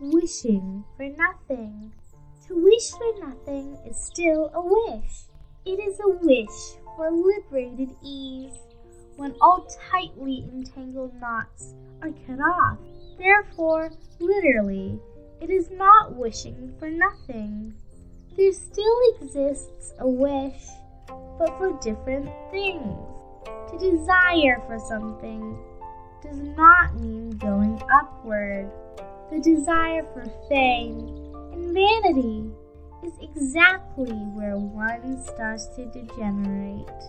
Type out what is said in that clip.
Wishing for nothing. To wish for nothing is still a wish. It is a wish for liberated ease, when all tightly entangled knots are cut off. Therefore, literally, it is not wishing for nothing. There still exists a wish, but for different things. To desire for something does not mean going upward. The desire for fame and vanity is exactly where one starts to degenerate.